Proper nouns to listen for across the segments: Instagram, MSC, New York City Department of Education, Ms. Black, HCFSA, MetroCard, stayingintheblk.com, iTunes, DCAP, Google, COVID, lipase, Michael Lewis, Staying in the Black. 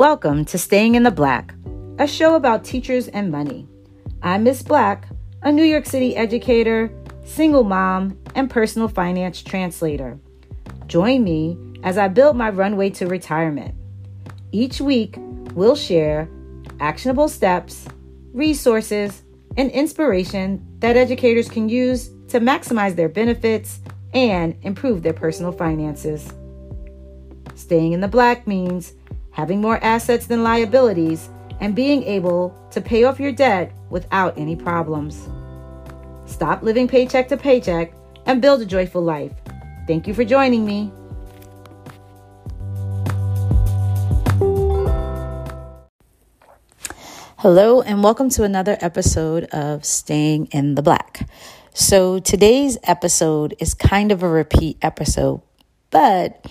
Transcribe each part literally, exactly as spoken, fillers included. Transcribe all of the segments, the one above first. Welcome to Staying in the Black, a show about teachers and money. I'm Miz Black, a New York City educator, single mom, and personal finance translator. Join me as I build my runway to retirement. Each week, we'll share actionable steps, resources, and inspiration that educators can use to maximize their benefits and improve their personal finances. Staying in the black means having more assets than liabilities and being able to pay off your debt without any problems. Stop living paycheck to paycheck and build a joyful life. Thank you for joining me. Hello, and welcome to another episode of Staying in the Black. So today's episode is kind of a repeat episode, but,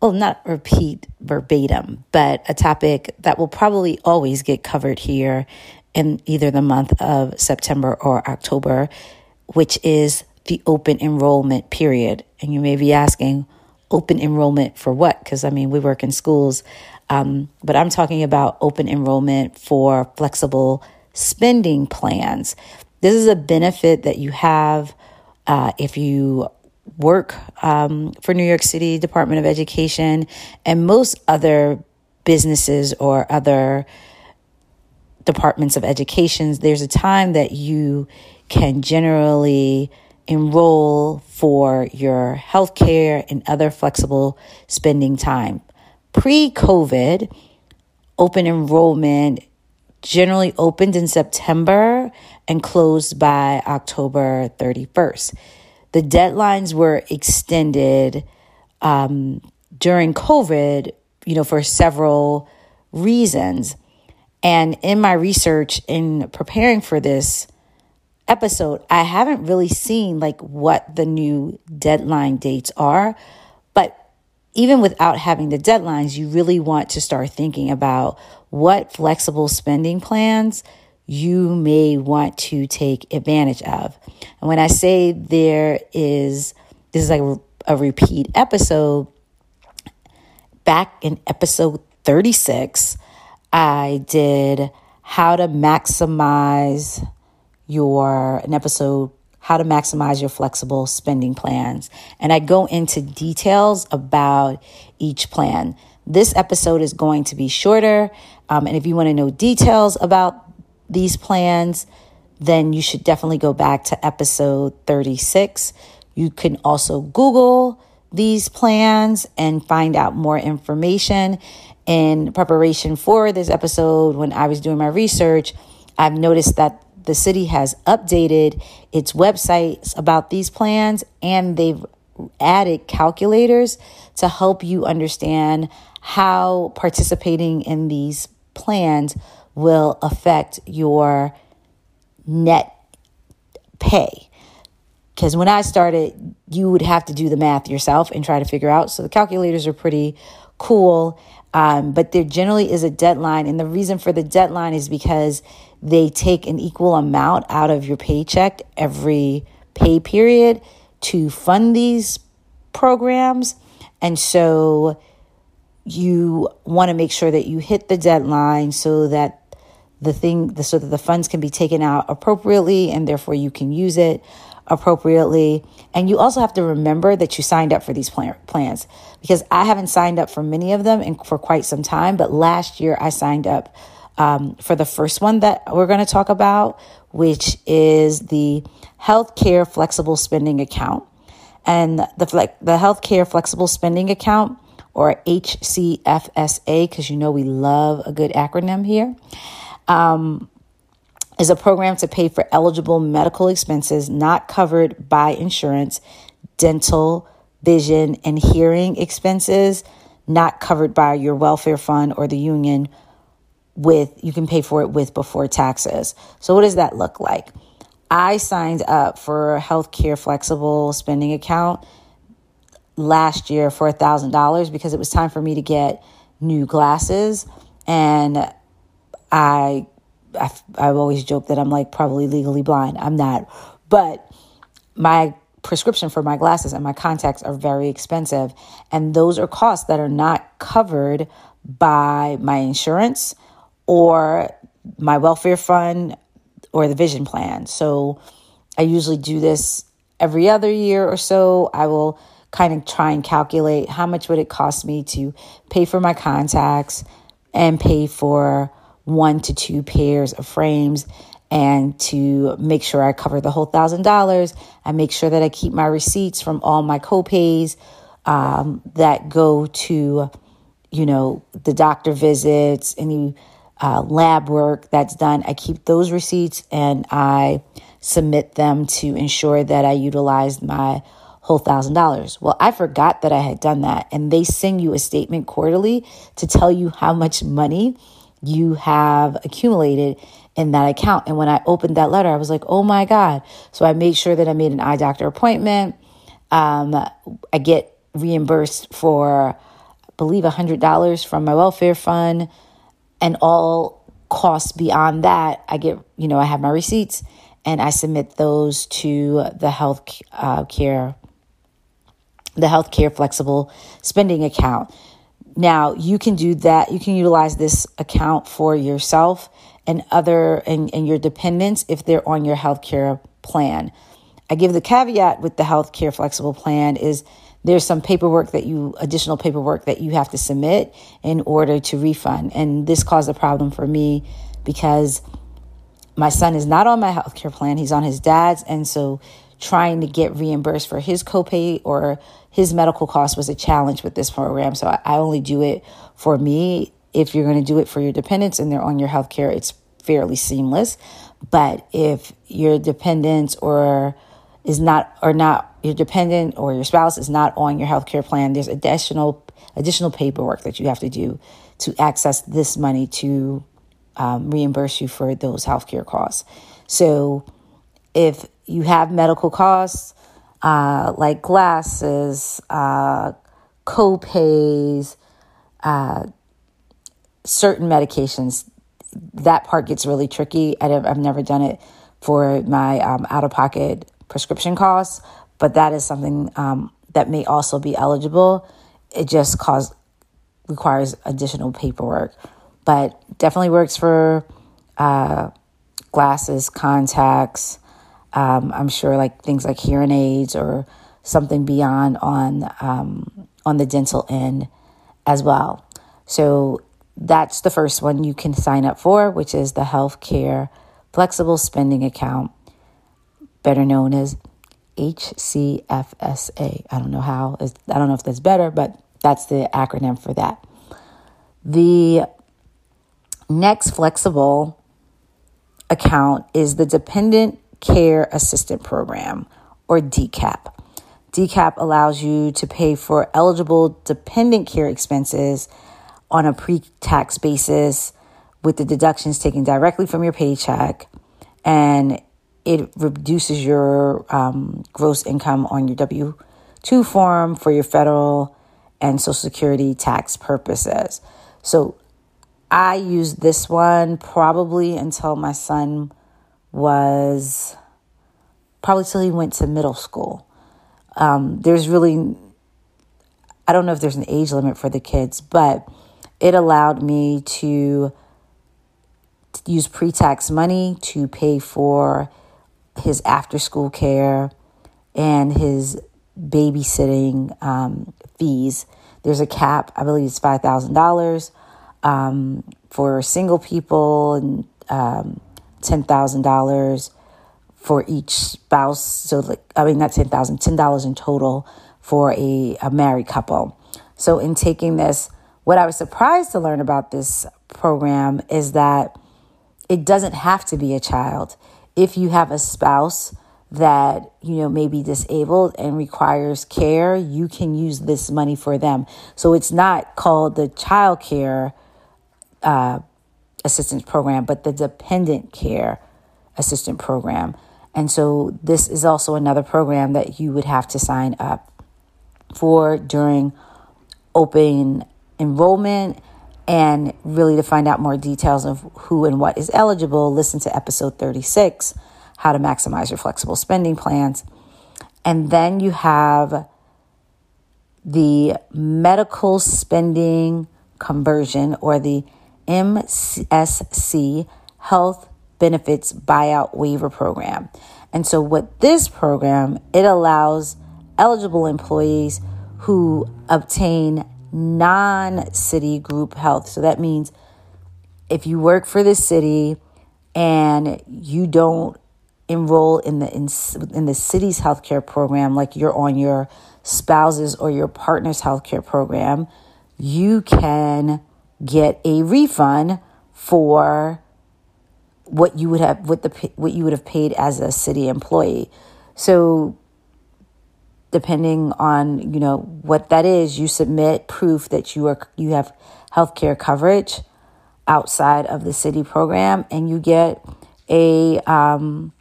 well, not repeat verbatim, but a topic that will probably always get covered here in either the month of September or October, which is the open enrollment period. And you may be asking, open enrollment for what? Because, I mean, we work in schools. Um, but I'm talking about open enrollment for flexible spending plans. This is a benefit that you have uh, if you work um, for New York City Department of Education and most other businesses or other departments of education. There's a time that you can generally enroll for your health care and other flexible spending time. Pre-COVID, open enrollment generally opened in September and closed by October thirty-first. The deadlines were extended um, during COVID, you know, for several reasons. And in my research in preparing for this episode, I haven't really seen like what the new deadline dates are. Even without having the deadlines, you really want to start thinking about what flexible spending plans you may want to take advantage of. And when I say there is, this is like a repeat episode, back in episode thirty-six, I did how to maximize your, an episode how to maximize your flexible spending plans. And I go into details about each plan. This episode is going to be shorter. Um, and if you want to know details about these plans, then you should definitely go back to episode thirty-six. You can also Google these plans and find out more information. In preparation for this episode, when I was doing my research, I've noticed that the city has updated its websites about these plans, and they've added calculators to help you understand how participating in these plans will affect your net pay. Because when I started, you would have to do the math yourself and try to figure out. So the calculators are pretty cool. Um, but there generally is a deadline. And the reason for the deadline is because they take an equal amount out of your paycheck every pay period to fund these programs. And so you want to make sure that you hit the deadline so that the thing, so that the funds can be taken out appropriately and therefore you can use it appropriately. And you also have to remember that you signed up for these plan- plans because I haven't signed up for many of them in, for quite some time. But last year I signed up um, for the first one that we're going to talk about, which is the healthcare flexible spending account. And the fle- the healthcare flexible spending account, or H C F S A, because you know we love a good acronym here, um, is a program to pay for eligible medical expenses not covered by insurance, dental, vision, and hearing expenses not covered by your welfare fund or the union. With you can pay for it with before taxes. So what does that look like? I signed up for a healthcare flexible spending account last year for a thousand dollars because it was time for me to get new glasses, and I. I've, I've always joked that I'm like probably legally blind. I'm not. But my prescription for my glasses and my contacts are very expensive. And those are costs that are not covered by my insurance or my welfare fund or the vision plan. So I usually do this every other year or so. I will kind of try and calculate how much would it cost me to pay for my contacts and pay for one to two pairs of frames, and to make sure I cover the whole thousand dollars. I make sure that I keep my receipts from all my copays um, that go to, you know, the doctor visits, any uh, lab work that's done. I keep those receipts and I submit them to ensure that I utilized my whole thousand dollars. Well, I forgot that I had done that. And they send you a statement quarterly to tell you how much money you have accumulated in that account. And when I opened that letter, I was like, oh my God. So I made sure that I made an eye doctor appointment. Um, I get reimbursed for, I believe, one hundred dollars from my welfare fund, and all costs beyond that, I get, you know, I have my receipts and I submit those to the health uh, care, the healthcare flexible spending account. Now you can do that. You can utilize this account for yourself and other and, and your dependents if they're on your healthcare plan. I give the caveat with the healthcare flexible plan is there's some paperwork that you additional paperwork that you have to submit in order to refund. And this caused a problem for me because my son is not on my healthcare plan. He's on his dad's. And so trying to get reimbursed for his copay or his medical costs was a challenge with this program. So I only do it for me. If you're going to do it for your dependents and they're on your healthcare, it's fairly seamless. But if your dependents or is not or not your dependent or your spouse is not on your healthcare plan, there's additional additional paperwork that you have to do to access this money to um, reimburse you for those healthcare costs. So if you have medical costs uh, like glasses, uh, co-pays, uh, certain medications, that part gets really tricky. I I've never done it for my um, out-of-pocket prescription costs, but that is something um, that may also be eligible. It just cause, requires additional paperwork, but definitely works for uh, glasses, contacts, Um, I'm sure like things like hearing aids or something beyond on um, on the dental end as well. So that's the first one you can sign up for, which is the Healthcare Flexible Spending Account, better known as H C F S A. I don't know how, I don't know if that's better, but that's the acronym for that. The next flexible account is the Dependent Care Assistant Program, or D C A P. D C A P allows you to pay for eligible dependent care expenses on a pre-tax basis with the deductions taken directly from your paycheck, and it reduces your um, gross income on your W two form for your federal and Social Security tax purposes. So I used this one probably until my son was probably till he went to middle school. Um, there's really, I don't know if there's an age limit for the kids, but it allowed me to use pre-tax money to pay for his after-school care and his babysitting um, fees. There's a cap, I believe it's five thousand dollars um, for single people and um ten thousand dollars for each spouse. So like, I mean, not ten thousand, ten dollars in total for a, a married couple. So in taking this, what I was surprised to learn about this program is that it doesn't have to be a child. If you have a spouse that, you know, may be disabled and requires care, you can use this money for them. So it's not called the child care uh, assistance program, but the dependent care assistant program. And so this is also another program that you would have to sign up for during open enrollment. And really, to find out more details of who and what is eligible, listen to episode thirty-six, how to maximize your flexible spending plans. And then you have the medical spending conversion or the M S C Health Benefits Buyout Waiver Program. And so with this program, it allows eligible employees who obtain non-city group health. So that means if you work for the city and you don't enroll in the in, in the city's healthcare program, like you're on your spouse's or your partner's healthcare program, you can get a refund for what you would have what the what you would have paid as a city employee. So depending on, you know, what that is, you submit proof that you are you have healthcare coverage outside of the city program, and you get a um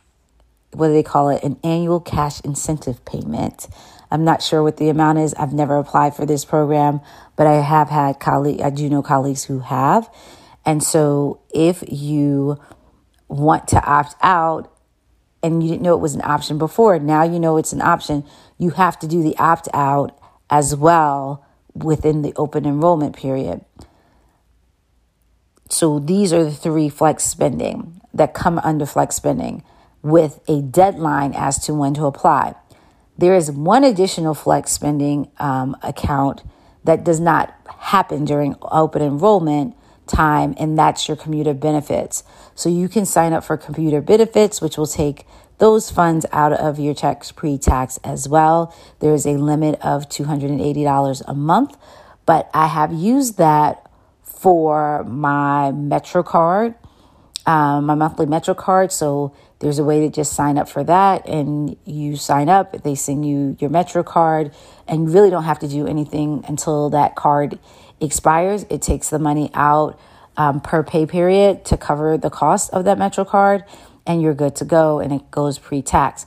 what do they call it? An annual cash incentive payment. I'm not sure what the amount is. I've never applied for this program, but I have had colleagues, I do know colleagues who have. And so if you want to opt out and you didn't know it was an option before, now you know it's an option. You have to do the opt out as well within the open enrollment period. So these are the three flex spending that come under flex spending, with a deadline as to when to apply. There is one additional flex spending um, account that does not happen during open enrollment time, and that's your commuter benefits. So you can sign up for commuter benefits, which will take those funds out of your tax pre-tax as well. There is a limit of two hundred eighty dollars a month, but I have used that for my MetroCard, um, my monthly MetroCard. So there's a way to just sign up for that, and you sign up, they send you your MetroCard, and you really don't have to do anything until that card expires. It takes the money out um, per pay period to cover the cost of that MetroCard, and you're good to go, and it goes pre-tax.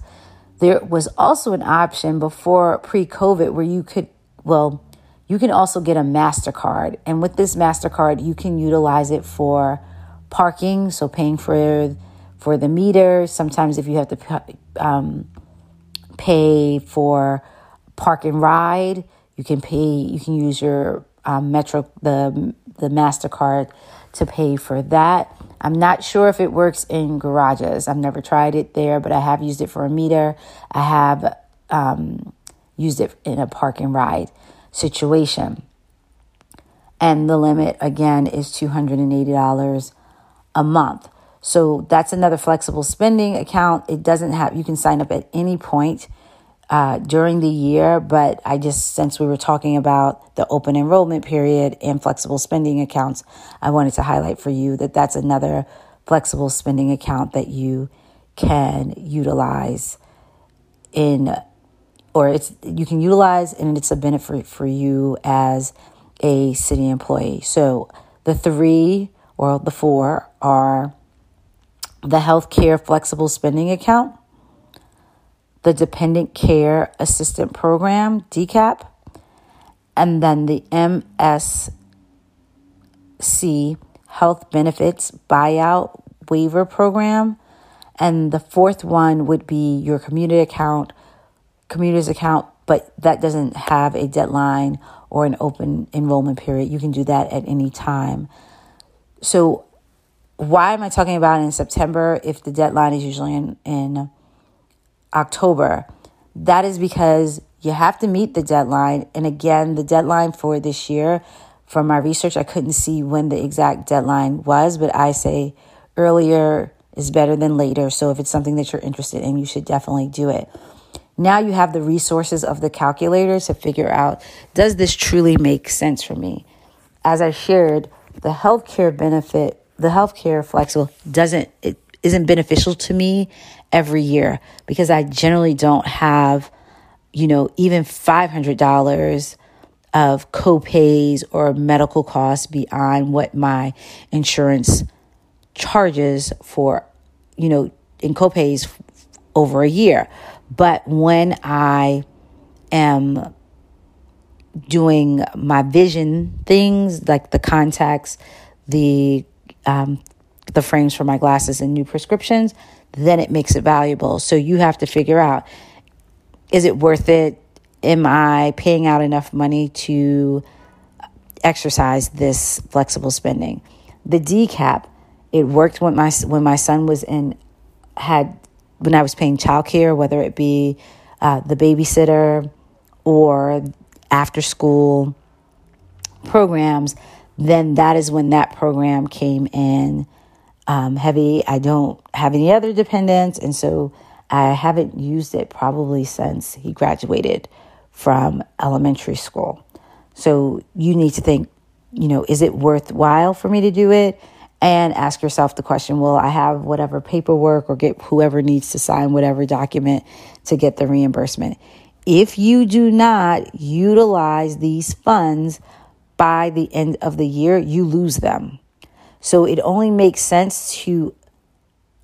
There was also an option before pre-COVID where you could, well, you can also get a MasterCard, and with this MasterCard, you can utilize it for parking, so paying for for the meter. Sometimes if you have to um, pay for park and ride, you can pay, you can use your um, Metro, the, the MasterCard to pay for that. I'm not sure if it works in garages. I've never tried it there, but I have used it for a meter. I have um, used it in a park and ride situation. And the limit again is two hundred eighty dollars a month. So that's another flexible spending account. It doesn't have, you can sign up at any point uh, during the year, but I just, since we were talking about the open enrollment period and flexible spending accounts, I wanted to highlight for you that that's another flexible spending account that you can utilize in, or it's, you can utilize, and it's a benefit for you as a city employee. So the three or the four are the healthcare flexible spending account, the dependent care assistant program, D C A P, and then the M S C health benefits buyout waiver program. And the fourth one would be your community account, community's account, but that doesn't have a deadline or an open enrollment period. You can do that at any time. So why am I talking about it in September if the deadline is usually in, in October? That is because you have to meet the deadline. And again, the deadline for this year, from my research, I couldn't see when the exact deadline was, but I say earlier is better than later. So if it's something that you're interested in, you should definitely do it. Now you have the resources of the calculator to figure out, does this truly make sense for me? As I shared, the healthcare benefit The healthcare flexible doesn't it isn't beneficial to me every year because I generally don't have, you know, even five hundred dollars of co-pays or medical costs beyond what my insurance charges for, you know, in co-pays over a year. But when I am doing my vision things like the contacts, the Um, the frames for my glasses and new prescriptions, then it makes it valuable. So you have to figure out, is it worth it? Am I paying out enough money to exercise this flexible spending. The D C A P, it worked when my when my son was in had when I was paying childcare, whether it be uh, the babysitter or after school programs. Then that is when that program came in um, heavy. I don't have any other dependents, and so I haven't used it probably since he graduated from elementary school. So you need to think, you know, is it worthwhile for me to do it? And ask yourself the question, will I have whatever paperwork or get whoever needs to sign whatever document to get the reimbursement? If you do not utilize these funds by the end of the year, you lose them. So it only makes sense to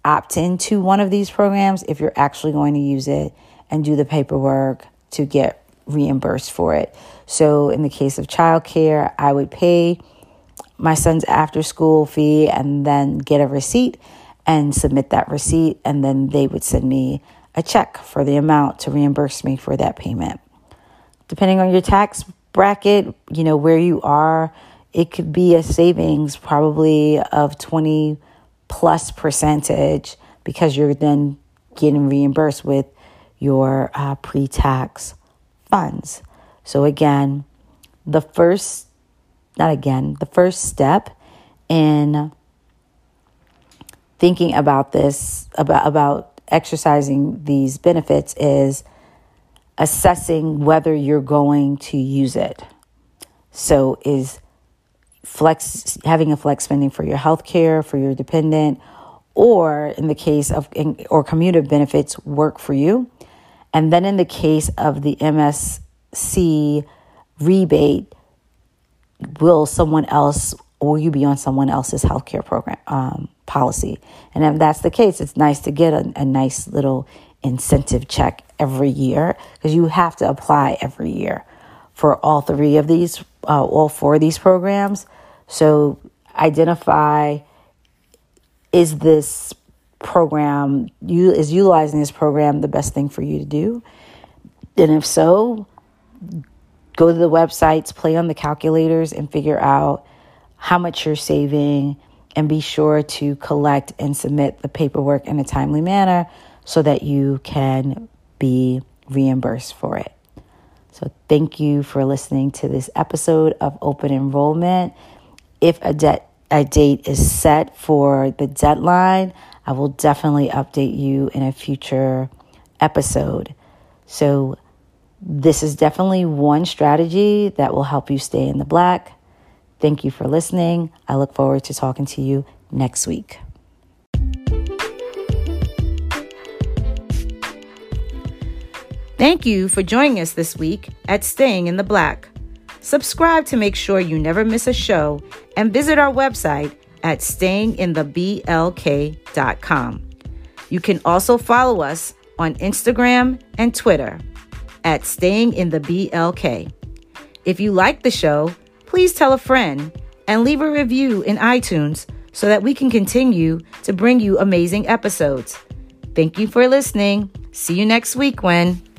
opt into one of these programs if you're actually going to use it and do the paperwork to get reimbursed for it. So in the case of childcare, I would pay my son's after school fee and then get a receipt and submit that receipt, and then they would send me a check for the amount to reimburse me for that payment. Depending on your tax bracket, you know, where you are, it could be a savings probably of twenty plus percentage because you're then getting reimbursed with your uh, pre-tax funds. So again, the first, not again, the first step in thinking about this, about, about exercising these benefits is assessing whether you're going to use it. So is flex having a flex spending for your health care, for your dependent, or in the case of in, or commutative benefits work for you? And then in the case of the M S C rebate, will someone else or you be on someone else's health care program um, policy? And if that's the case, it's nice to get a, a nice little incentive check every year, because you have to apply every year for all three of these, uh, all four of these programs. So identify, is this program, you is utilizing this program the best thing for you to do? And if so, go to the websites, play on the calculators, and figure out how much you're saving, and be sure to collect and submit the paperwork in a timely manner so that you can be reimbursed for it. So thank you for listening to this episode of Open Enrollment. If a, de- a date is set for the deadline, I will definitely update you in a future episode. So this is definitely one strategy that will help you stay in the black. Thank you for listening. I look forward to talking to you next week. Thank you for joining us this week at Staying in the Black. Subscribe to make sure you never miss a show, and visit our website at staying in the b l k dot com. You can also follow us on Instagram and Twitter at staying in the b l k. If you like the show, please tell a friend and leave a review in iTunes so that we can continue to bring you amazing episodes. Thank you for listening. See you next week when...